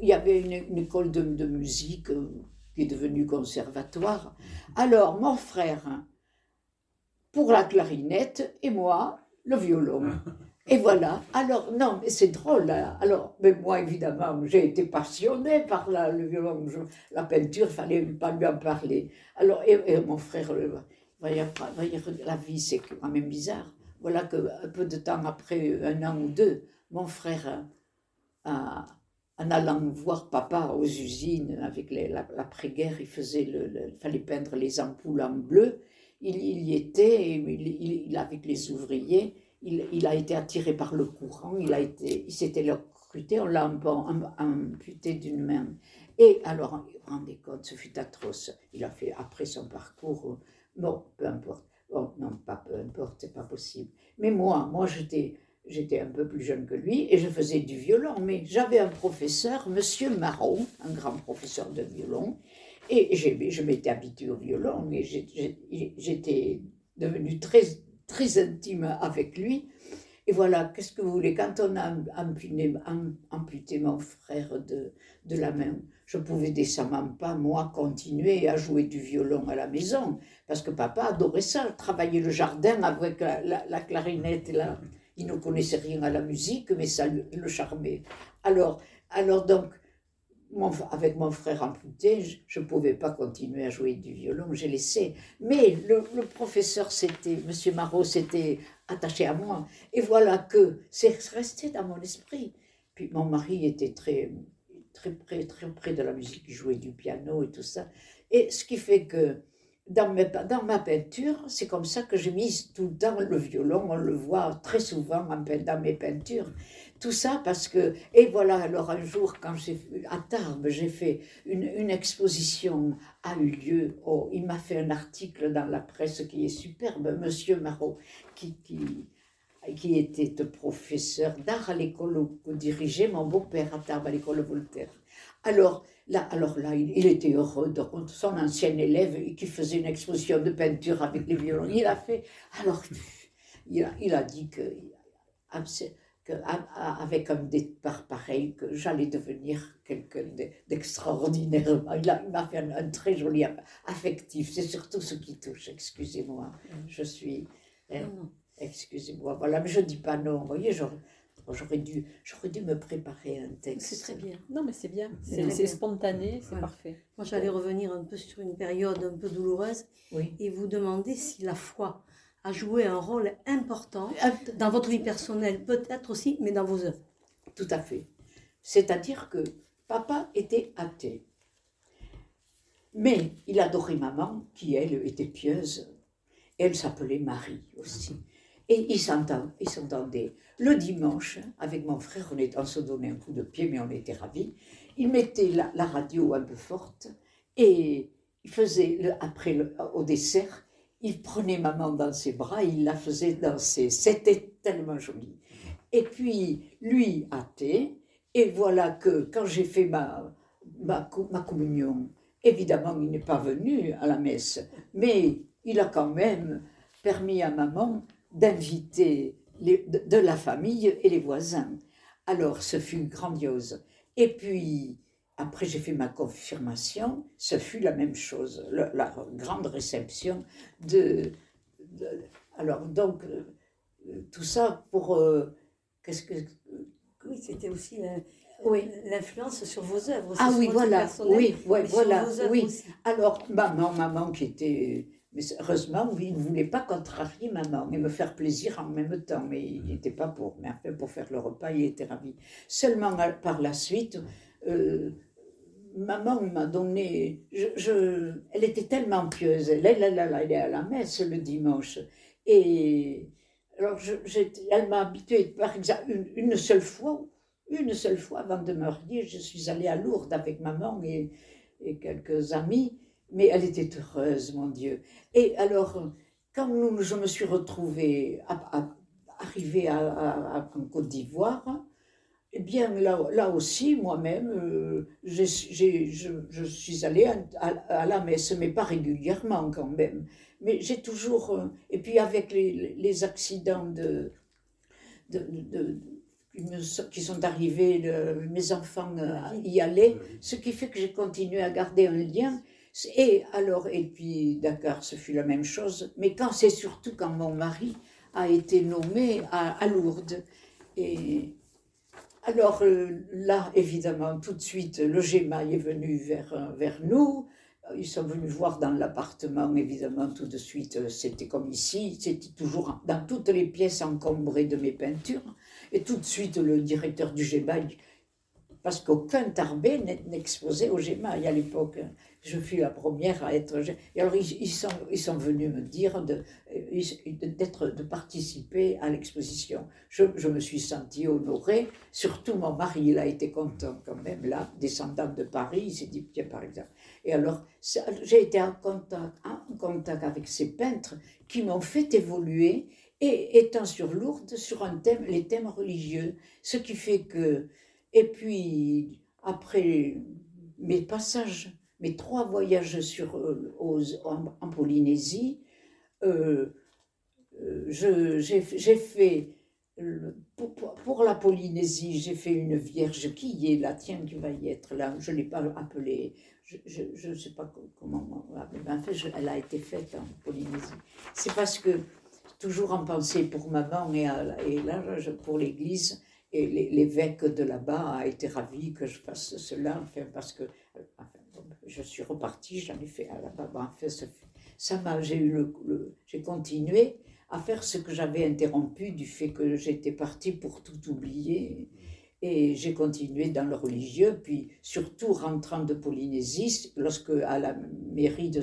Il y avait une, une école de, de musique euh, qui est devenue conservatoire. Alors, mon frère, pour la clarinette, et moi, le violon. Et voilà. Alors, non, mais c'est drôle. Hein. Alors, mais moi, évidemment, j'ai été passionnée par la, le violon. Je, la peinture, il ne fallait pas lui en parler. Alors, et, et mon frère, voyez, la vie, c'est quand même bizarre. Voilà qu'un peu de temps après, un an ou deux, mon frère a... En allant voir papa aux usines avec les, la, l'après-guerre, il faisait le, le, fallait peindre les ampoules en bleu. Il, il y était, il, il, il, avec les ouvriers, il, il a été attiré par le courant, il, a été, il s'était recruté, on l'a amputé d'une main. Et alors, vous vous rendez compte, ce fut atroce. Il a fait, après son parcours, bon, peu importe. Bon, non, pas peu importe, c'est pas possible. Mais moi, moi j'étais... J'étais un peu plus jeune que lui et je faisais du violon, mais j'avais un professeur, monsieur Marot, un grand professeur de violon, et j'ai, je m'étais habituée au violon, mais j'étais devenue très, très intime avec lui. Et voilà, qu'est-ce que vous voulez, quand on a amputé, amputé mon frère de, de la main, je ne pouvais décemment pas, moi, continuer à jouer du violon à la maison, parce que papa adorait ça, travailler le jardin avec la, la, la clarinette et la... Il ne connaissait rien à la musique, mais ça le, le charmait. Alors, alors donc, mon, avec mon frère amputé, je ne pouvais pas continuer à jouer du violon, j'ai laissé. Mais le, le professeur, c'était, monsieur Marot, s'était attaché à moi. Et voilà que c'est resté dans mon esprit. Puis mon mari était très, très, près, très près de la musique, il jouait du piano et tout ça. Et ce qui fait que, Dans, mes, dans ma peinture, c'est comme ça que j'ai mis tout le temps le violon, on le voit très souvent dans mes peintures. Tout ça parce que... Et voilà, alors un jour, quand j'ai, à Tarbes, j'ai fait une, une exposition a eu lieu. Oh, il m'a fait un article dans la presse qui est superbe, monsieur Marot, qui, qui, qui était professeur d'art à l'école où dirigeait mon beau-père à Tarbes, à l'école Voltaire. Alors... Là, alors là, il, il était heureux de son ancien élève qui faisait une exposition de peinture avec les violons. Il a fait. Alors, il a, il a dit que, que, avec un départ pareil, que j'allais devenir quelqu'un d'extraordinaire. Il, a, il m'a fait un, un très joli affectif. C'est surtout ce qui touche. Excusez-moi, je suis. Euh, excusez-moi. Voilà, mais je dis pas non. Vous voyez, genre. J'aurais dû, j'aurais dû me préparer un texte. C'est très bien. Non, mais c'est bien. C'est, c'est, c'est spontané, c'est voilà. Parfait. Moi, j'allais revenir un peu sur une période un peu douloureuse oui. Et vous demander si la foi a joué un rôle important dans votre vie personnelle, peut-être aussi, mais dans vos œuvres. Tout à fait. C'est-à-dire que papa était athée. Mais il adorait maman, qui, elle, était pieuse. Elle s'appelait Marie aussi. Et ils s'entendaient. Le dimanche, avec mon frère, on, est, on se donnait un coup de pied, mais on était ravis. Il mettait la, la radio un peu forte et il faisait, le, après le, au dessert, Il prenait maman dans ses bras, il la faisait danser. C'était tellement joli. Et puis, lui, athée, et voilà que quand j'ai fait ma, ma, ma communion, évidemment, il n'est pas venu à la messe, mais il a quand même permis à maman d'inviter les, de, de la famille et les voisins. Alors, ce fut grandiose. Et puis, après, j'ai fait ma confirmation, ce fut la même chose, la, la grande réception de, de... Alors, donc, tout ça pour... Euh, qu'est-ce que... Oui, c'était aussi la, oui. l'influence sur vos œuvres. Ah oui, voilà, oui, ouais, voilà, oui. Aussi. Alors, maman, maman qui était... Mais heureusement, oui, il ne voulait pas contrarier maman et me faire plaisir en même temps. Mais il n'était pas pour. Mais après, pour faire le repas, il était ravi. Seulement, par la suite... Euh, maman m'a donné, je, je, elle était tellement pieuse, elle, elle, elle, elle, elle est à la messe le dimanche, et alors je, elle m'a habituée, par exemple, une, une seule fois, une seule fois avant de me marier, je suis allée à Lourdes avec maman et, et quelques amis, mais elle était heureuse, mon Dieu. Et alors, quand nous, je me suis retrouvée, à, à, arrivée à, à, à, en Côte d'Ivoire, eh bien, là, là aussi, moi-même, euh, j'ai, j'ai, je, je suis allée à, à, à la messe, mais pas régulièrement quand même. Mais j'ai toujours... Euh, et puis avec les, les accidents de, de, de, de, qui sont arrivés, le, mes enfants euh, y allaient, ce qui fait que j'ai continué à garder un lien. Et, alors, et puis Dakar, ce fut la même chose. Mais quand c'est surtout quand mon mari a été nommé à, à Lourdes. Et... Alors euh, là, évidemment, tout de suite, le Gemmail est venu vers, vers nous. Ils sont venus voir dans l'appartement, évidemment, tout de suite. C'était comme ici, c'était toujours dans toutes les pièces encombrées de mes peintures. Et tout de suite, le directeur du Gemmail, parce qu'aucun Tarbais n'exposait au Gemmail à l'époque. Je fus la première à être... Et alors, ils, ils, sont, ils sont venus me dire de, d'être, de participer à l'exposition. Je, je me suis sentie honorée. Surtout, mon mari, il a été content quand même, là, descendant de Paris. Il s'est dit, tiens, par exemple. Et alors, ça, j'ai été en contact, en contact avec ces peintres qui m'ont fait évoluer, et étant sur Lourdes, sur un thème, les thèmes religieux. Ce qui fait que... Et puis, après mes passages... Mes trois voyages sur, euh, aux, en, en Polynésie, euh, euh, je, j'ai, j'ai fait, euh, pour, pour la Polynésie, j'ai fait une vierge qui y est là, tiens, qui va y être là, je ne l'ai pas appelée, je ne sais pas comment, mais en fait, je, elle a été faite en Polynésie. C'est parce que, toujours en pensée pour maman et, à, et là, je, pour l'église, et l'évêque de là-bas a été ravi que je fasse cela, enfin, parce que... Enfin, je suis repartie, j'en ai fait à la baba. Ça m'a, j'ai eu le, le, j'ai continué à faire ce que j'avais interrompu du fait que j'étais partie pour tout oublier. Et j'ai continué dans le religieux, puis surtout rentrant de Polynésie, lorsque à la mairie de,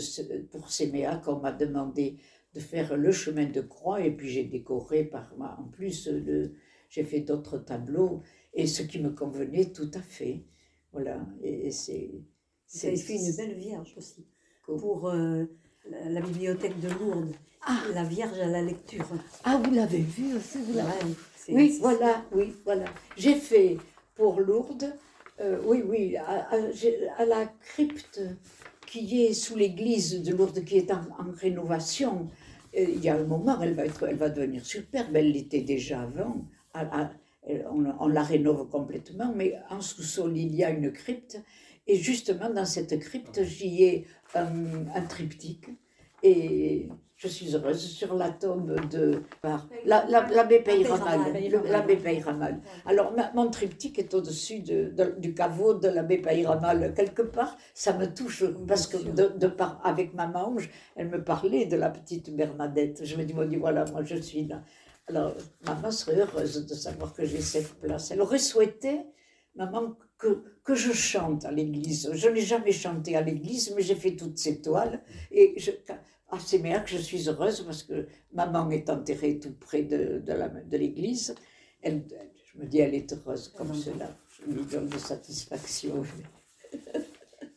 pour Séméac, on m'a demandé de faire le chemin de croix, et puis j'ai décoré par moi. En plus, le, j'ai fait d'autres tableaux, et ce qui me convenait tout à fait. Voilà, et, et c'est... Vous avez fait une belle vierge aussi, pour euh, la, la bibliothèque de Lourdes, ah, la vierge à la lecture. Ah, vous l'avez vue aussi, vous l'avez ouais, c'est, Oui, c'est... voilà, oui, voilà. J'ai fait pour Lourdes, euh, oui, oui, à, à, à la crypte qui est sous l'église de Lourdes, qui est en, en rénovation. Et il y a un moment, elle va, être, elle va devenir superbe, elle l'était déjà avant, à, à, on, on la rénove complètement, mais en sous-sol, il y a une crypte. Et justement, dans cette crypte, j'y ai un, un triptyque. Et je suis heureuse sur la tombe de la, la, l'abbé Peyramale. L'abbé Peyramale. Alors, ma, mon triptyque est au-dessus de, de, du caveau de l'abbé Peyramale. Quelque part, ça me touche. Parce que de, de par, avec ma mange, elle me parlait de la petite Bernadette. Je me dis, bon, voilà, moi, je suis là. Alors, maman serait heureuse de savoir que j'ai cette place. Elle aurait souhaité, maman... Que, que je chante à l'église. Je n'ai jamais chanté à l'église, mais j'ai fait toutes ces toiles. Et je, à Séméac, je suis heureuse parce que maman est enterrée tout près de, de, la, de l'église. Elle, je me dis, elle est heureuse comme oui. Cela. Je lui donne de satisfaction.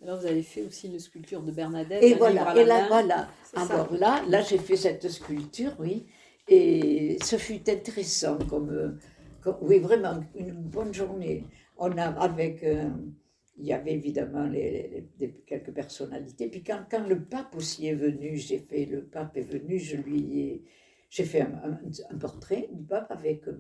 Alors vous avez fait aussi une sculpture de Bernadette. Et voilà, et là, voilà. Alors là, là j'ai fait cette sculpture, oui. Et ce fut intéressant, comme, comme oui, vraiment une bonne journée. On a avec, euh, il y avait évidemment les, les, les, quelques personnalités. Puis quand, quand le pape aussi est venu, j'ai fait, le pape est venu, je lui ai, j'ai fait un, un, un portrait du pape avec euh,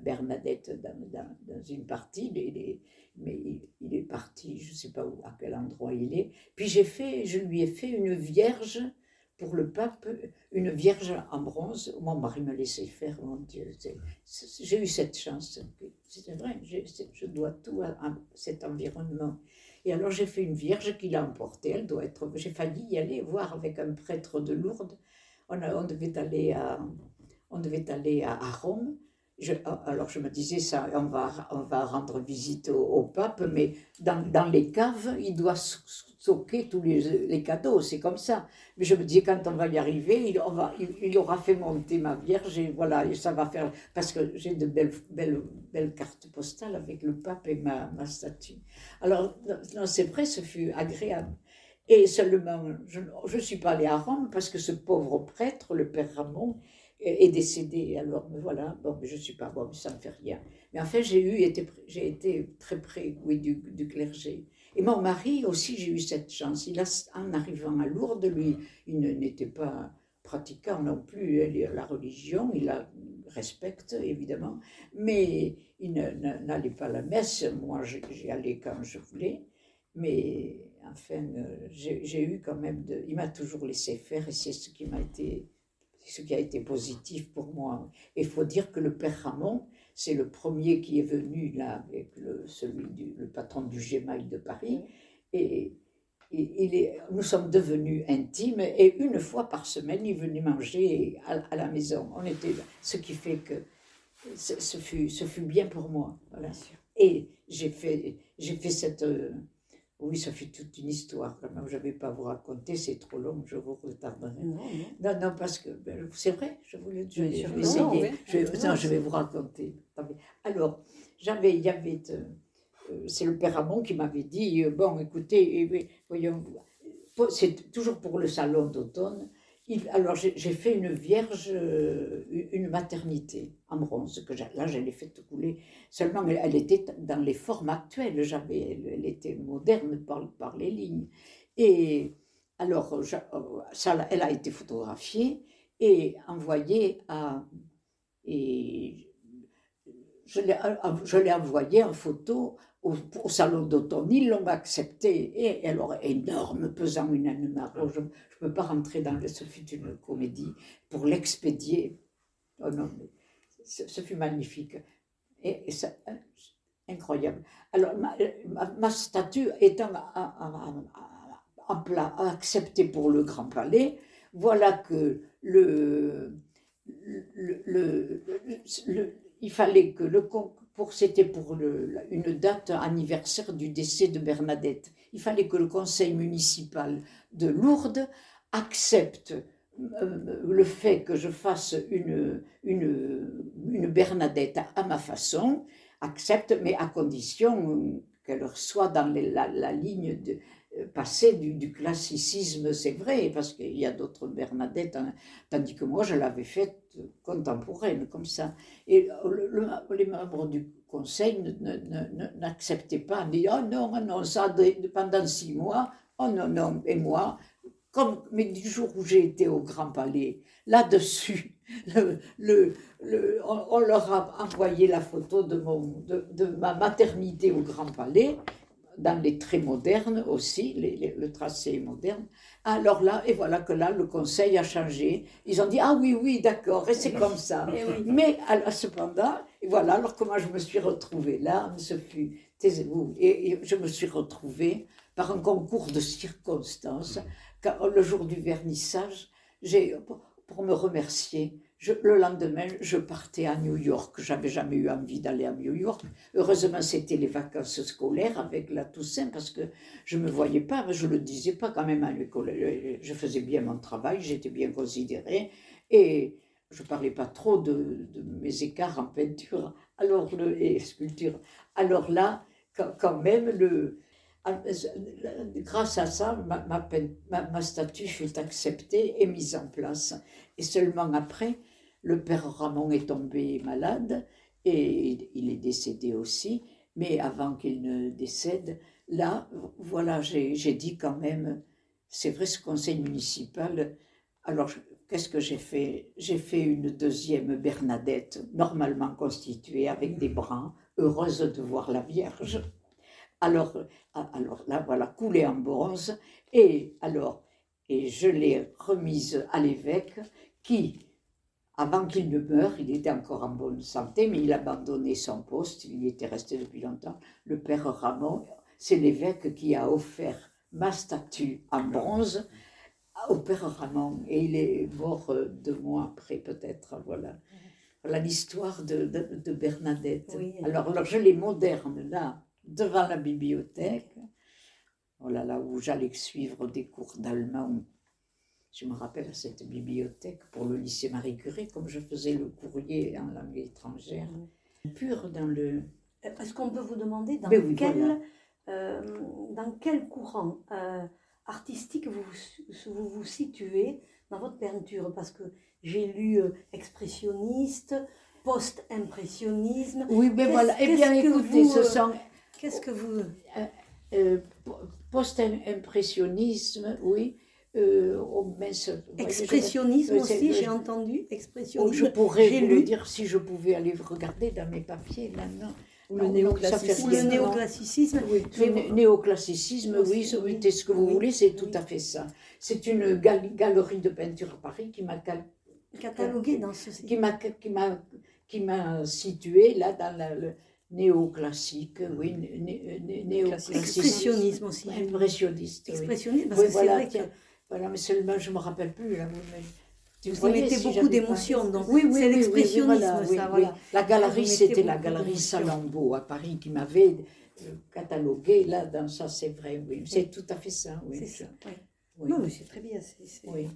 Bernadette dans, dans, dans une partie, les, les, mais il, il est parti, je ne sais pas où, à quel endroit il est. Puis j'ai fait, je lui ai fait une vierge pour le pape, une vierge en bronze. Mon mari me laissait faire, mon Dieu. C'est, c'est, j'ai eu cette chance. C'est vrai, j'ai, c'est, je dois tout à, à cet environnement. Et alors j'ai fait une vierge qu'il a emportée. Elle doit être. J'ai failli y aller voir avec un prêtre de Lourdes. On, a, on devait aller à, on devait aller à, à Rome. Je, alors je me disais, ça, on va, on va rendre visite au, au pape, mais dans, dans les caves, il doit stocker tous les, les cadeaux, c'est comme ça. Mais je me disais, quand on va y arriver, il, on va, il, il aura fait monter ma vierge, et voilà, et ça va faire... Parce que j'ai de belles, belles, belles cartes postales avec le pape et ma, ma statue. Alors, non, c'est vrai, ce fut agréable. Et seulement, je ne suis pas allée à Rome, parce que ce pauvre prêtre, le père Ramon, est décédé, alors me voilà, bon, je ne suis pas bon, ça ne me fait rien. Mais enfin, j'ai, eu, été, j'ai été très près, oui, du, du clergé. Et mon mari aussi, j'ai eu cette chance. Il a, en arrivant à Lourdes, lui, il n'était pas pratiquant non plus la religion, il la respecte évidemment, mais il ne, ne, n'allait pas à la messe, moi j'y allais quand je voulais, mais enfin, j'ai, j'ai eu quand même, de, il m'a toujours laissé faire et c'est ce qui m'a été... ce qui a été positif pour moi. Il faut dire que le père Ramon, c'est le premier qui est venu là avec le, celui du, le patron du Gemmail de Paris. Et, et il est, nous sommes devenus intimes. Et une fois par semaine, il venait manger à, à la maison. On était là, ce qui fait que ce, ce, fut, ce fut bien pour moi. Voilà. Et j'ai fait, j'ai fait cette... Euh, oui, ça fait toute une histoire quand même. Je ne vais pas vous raconter, c'est trop long, je vous retarderai. Non, non, non parce que ben, c'est vrai, je voulais je, je vais essayer. Non, oui. je, non, non, je vais vous raconter. Alors, j'avais, il y avait, euh, c'est le père Ramon qui m'avait dit, euh, bon, écoutez, euh, voyons, c'est toujours pour le salon d'automne. Il, alors, j'ai, j'ai fait une vierge, une maternité en bronze, que j'a, là, je l'ai faite couler. Seulement, elle, elle était dans les formes actuelles, j'avais, elle, elle était moderne par, par les lignes. Et alors, j'a, ça, elle a été photographiée et envoyée à... Et je l'ai, je l'ai envoyée en photo au, au salon d'automne. Ils l'ont acceptée, et alors, énorme, pesant une âne Marot. Je ne peux pas rentrer dans le, ce fut une comédie pour l'expédier. Oh non, mais ce, ce fut magnifique. Et, et ça, incroyable. Alors, ma, ma, ma statue étant en plat, acceptée pour le Grand Palais, voilà que le, le, le, le, le il fallait que le concours, c'était pour le, une date anniversaire du décès de Bernadette. Il fallait que le conseil municipal de Lourdes accepte euh, le fait que je fasse une, une, une Bernadette à, à ma façon, accepte, mais à condition qu'elle soit dans les, la, la ligne de, euh, passée du, du classicisme, c'est vrai, parce qu'il y a d'autres Bernadettes, hein, tandis que moi je l'avais faite contemporaine, comme ça. Et le, le, les membres du conseil ne, ne, ne, n'acceptaient pas, disaient « Oh non, non, ça pendant six mois, oh non, non, et moi ?» Comme, mais du jour où j'ai été au Grand Palais, là-dessus, le, le, le, on, on leur a envoyé la photo de, mon, de, de ma maternité au Grand Palais, dans les traits modernes aussi, les, les, le tracé est moderne. Alors là, et voilà que là, le conseil a changé. Ils ont dit, ah oui, oui, d'accord, et c'est comme ça. Oui. Mais alors, cependant, et voilà, alors comment je me suis retrouvée là, ce fut, taisez-vous, et, et je me suis retrouvée par un concours de circonstances. Quand, le jour du vernissage, j'ai, pour, pour me remercier, Je, le lendemain, je partais à New York. Je n'avais jamais eu envie d'aller à New York. Heureusement, c'était les vacances scolaires avec la Toussaint parce que je ne me voyais pas, mais je ne le disais pas quand même à l'école. Je faisais bien mon travail, j'étais bien considérée et je ne parlais pas trop de, de mes écarts en peinture alors le, et sculpture. Alors là, quand, quand même, le... Grâce à ça, ma, ma, ma, ma statue fut acceptée et mise en place. Et seulement après, le père Ramon est tombé malade et il est décédé aussi. Mais avant qu'il ne décède, là, voilà, j'ai, j'ai dit quand même, c'est vrai, ce conseil municipal. Alors, qu'est-ce que j'ai fait ? J'ai fait une deuxième Bernadette, normalement constituée, avec des brins, heureuse de voir la Vierge. Alors, alors là, voilà, coulée en bronze. Et alors, et je l'ai remise à l'évêque qui, avant qu'il ne meure, il était encore en bonne santé, mais il abandonnait son poste, il y était resté depuis longtemps. Le père Ramon, c'est l'évêque qui a offert ma statue en bronze au père Ramon. Et il est mort deux mois après, peut-être, voilà. Voilà l'histoire de, de, de Bernadette. Oui. Alors, alors, je l'ai moderne, là, devant la bibliothèque, oh là là, où j'allais suivre des cours d'allemand. Je me rappelle à cette bibliothèque pour le lycée Marie Curie, comme je faisais le courrier en langue étrangère. Mmh. Pure dans le... Est-ce qu'on peut vous demander dans, oui, quel, voilà. euh, dans quel courant euh, artistique vous, vous vous situez dans votre peinture ? Parce que j'ai lu euh, expressionniste, post-impressionnisme. Oui, mais qu'est-ce, voilà. Eh bien, écoutez, vous, ce sont... Qu'est-ce que vous... Euh, euh, post-impressionnisme, oui. Euh, oh mince, expressionnisme je... aussi, j'ai entendu. Expressionnisme. Oh, je pourrais j'ai lu. Dire si je pouvais aller regarder dans mes papiers là, non. Ou le néoclassicisme. Ou le néoclassicisme. Oui, le néoclassicisme, oui, c'est oui, oui, ce que vous oui, voulez, c'est oui. Tout à fait ça. C'est une gal- galerie de peinture à Paris qui m'a cal- cataloguée dans ce qui m'a qui m'a qui m'a située là dans la, le néoclassique, oui, né, né, néoclassique. Expressionnisme aussi. Impressionniste. Expressionnisme, oui. Parce oui, que voilà, c'est vrai que voilà, mais seulement je ne me rappelle plus. Là, mais... Vous, vous mettez si beaucoup d'émotions, donc oui, oui, c'est oui, l'expressionnisme, oui, voilà, oui, ça. Voilà. Oui. La galerie, c'était la galerie Salammbô à Paris qui m'avait cataloguée là, dans ça, c'est vrai, oui. C'est oui. Tout à fait ça, oui. C'est ça, oui. Oui. Non, mais c'est très bien. C'est, c'est... Oui.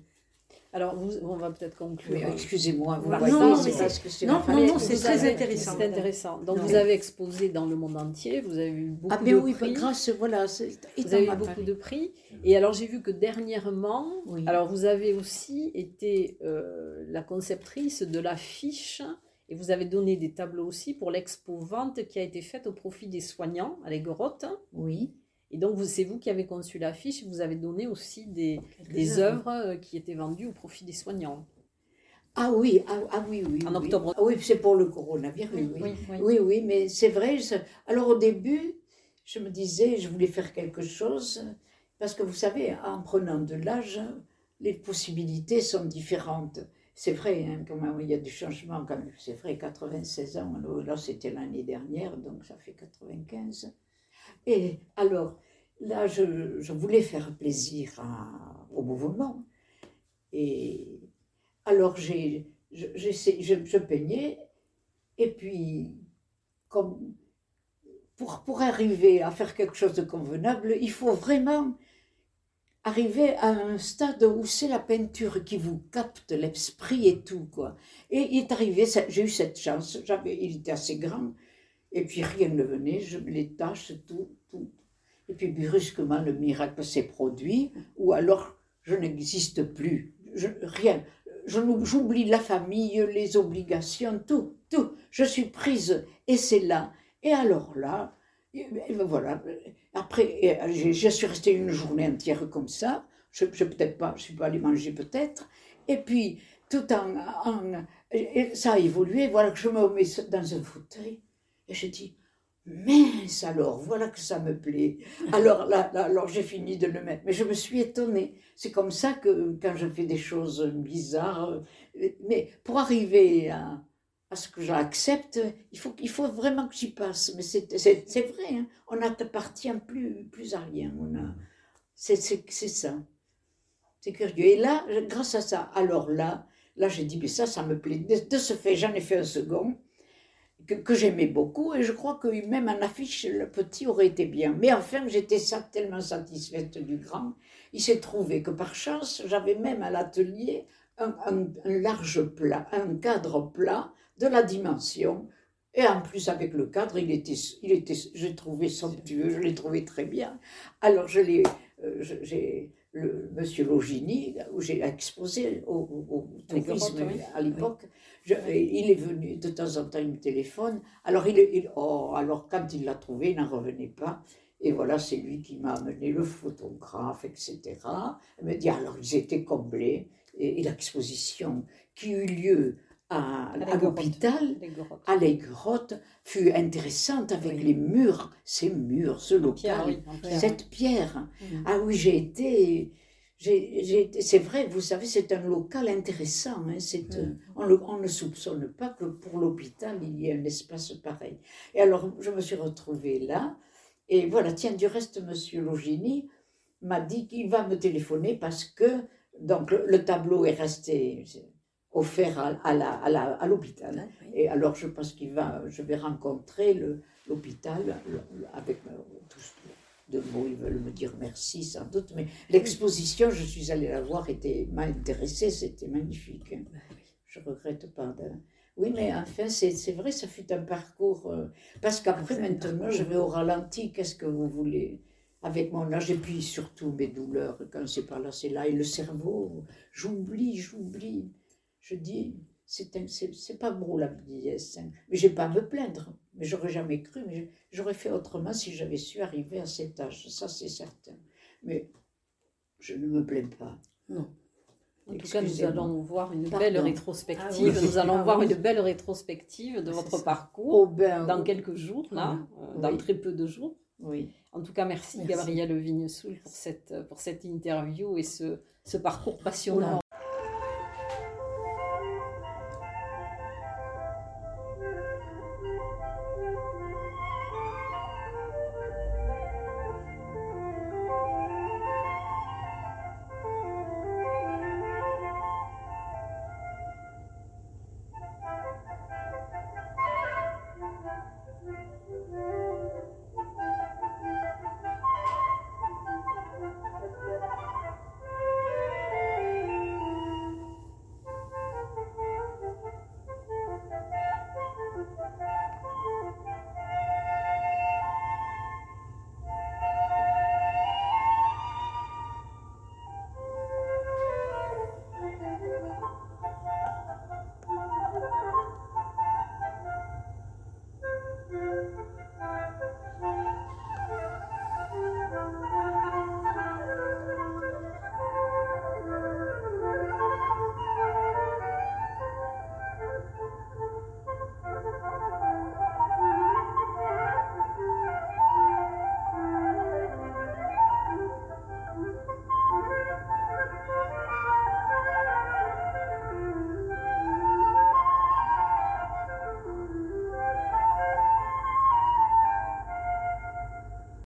Alors, vous, on va peut-être conclure. Mais excusez-moi, vous voyez, non, c'est parce que c'est... Non, non, non, c'est très avez... intéressant. C'est intéressant. Donc, non, vous oui. avez exposé dans le monde entier, vous avez eu beaucoup ah, de oui, prix. Ah, mais oui, grâce, voilà. C'est... Vous avez eu beaucoup Paris. De prix. Et alors, j'ai vu que dernièrement, oui. alors, vous avez aussi été euh, la conceptrice de l'affiche et vous avez donné des tableaux aussi pour l'expo-vente qui a été faite au profit des soignants à Les Grottes. Oui. Et donc, vous, c'est vous qui avez conçu l'affiche, vous avez donné aussi des, des œuvres qui étaient vendues au profit des soignants. Ah oui, ah, ah oui, oui. En oui. octobre. Ah oui, c'est pour le coronavirus, oui. Oui, oui, oui. oui, oui mais c'est vrai. Je... Alors, au début, je me disais, je voulais faire quelque chose, parce que vous savez, en prenant de l'âge, les possibilités sont différentes. C'est vrai, hein, quand même, il y a du changement. Quand même. C'est vrai, quatre-vingt-seize ans, alors, là, c'était l'année dernière, donc ça fait quatre-vingt-quinze. Et alors, là, je, je voulais faire plaisir à, au mouvement. Et alors, j'ai, je, je, je peignais. Et puis, comme pour, pour arriver à faire quelque chose de convenable, il faut vraiment arriver à un stade où c'est la peinture qui vous capte l'esprit et tout, quoi. Et il est arrivé, j'ai eu cette chance, j'avais, il était assez grand. Et puis rien ne venait, je les tâches, tout, tout. Et puis brusquement, le miracle s'est produit, ou alors je n'existe plus, je, rien. Je, j'oublie la famille, les obligations, tout, tout. Je suis prise, et c'est là. Et alors là, et ben voilà. Après, je, je suis restée une journée entière comme ça. Je ne peut-être pas, je suis pas allée manger peut-être. Et puis, tout en, en ça a évolué, voilà que je me mets dans un fauteuil. Et je dis, mince alors, voilà que ça me plaît. Alors là, là, alors j'ai fini de le mettre. Mais je me suis étonnée. C'est comme ça que quand je fais des choses bizarres, mais pour arriver à, à ce que j'accepte, il faut, il faut vraiment que j'y passe. Mais c'est, c'est, c'est vrai, hein, on n'appartient plus, plus à rien. On a, c'est, c'est, c'est ça. C'est curieux. Et là, grâce à ça, alors là, là j'ai dit, mais ça, ça me plaît. De, de ce fait, j'en ai fait un second. Que, que j'aimais beaucoup, et je crois que même en affiche, le petit aurait été bien. Mais enfin, j'étais ça, tellement satisfaite du grand. Il s'est trouvé que par chance, j'avais même à l'atelier un, un, un large plat, un cadre plat de la dimension Et en plus, avec le cadre, il était, il était, j'ai trouvé somptueux, je l'ai trouvé très bien. Alors, je l'ai, euh, je, j'ai, le monsieur Logini, où j'ai exposé au, au, au tourisme oui. à l'époque, je, il est venu, de temps en temps, il me téléphone. Alors, il, il, oh, alors, quand il l'a trouvé, il n'en revenait pas. Et voilà, c'est lui qui m'a amené le photographe, et cetera. Il me dit, alors, ils étaient comblés. Et, et l'exposition qui eut lieu à, à l'hôpital, à Les Grottes, fut intéressante avec oui. les murs, ces murs, ce local, oui, cette pierre. Mmh. Ah oui, j'ai été, j'ai, j'ai été, c'est vrai, vous savez, c'est un local intéressant. Hein, c'est, mmh. on, le, on ne soupçonne pas que pour l'hôpital, il y ait un espace pareil. Et alors, je me suis retrouvée là. Et voilà, tiens, du reste, monsieur Logini m'a dit qu'il va me téléphoner parce que, donc, le, le tableau est resté offert à, à, la, à, la, à l'hôpital. Oui. Et alors, je pense qu'il va, je vais rencontrer le, l'hôpital le, le, avec tous deux mots, ils veulent me dire merci, sans doute. Mais l'exposition, je suis allée la voir, était, m'a intéressée, c'était magnifique. Je ne regrette pas de... Oui, mais enfin, c'est, c'est vrai, ça fut un parcours... Euh, parce qu'après, c'est maintenant, je vais au ralenti, qu'est-ce que vous voulez? Avec mon âge, et puis surtout mes douleurs, quand c'est pas là, c'est là. Et le cerveau, j'oublie, j'oublie. Je dis, c'est, un, c'est, c'est pas beau la vieillesse, hein. Mais j'ai pas à me plaindre. Mais j'aurais jamais cru, mais j'aurais fait autrement si j'avais su arriver à cet âge, ça c'est certain. Mais je ne me plains pas, non. En tout cas, nous allons voir une Pardon. belle rétrospective. Ah, oui. Nous allons ah, voir oui. une belle rétrospective de votre parcours oh, ben, dans oui. quelques jours, là, oui. dans très peu de jours. Oui. En tout cas, merci, merci. Gabrielle Vignesoult pour cette pour cette interview et ce ce parcours passionnant. Oula. Thank you.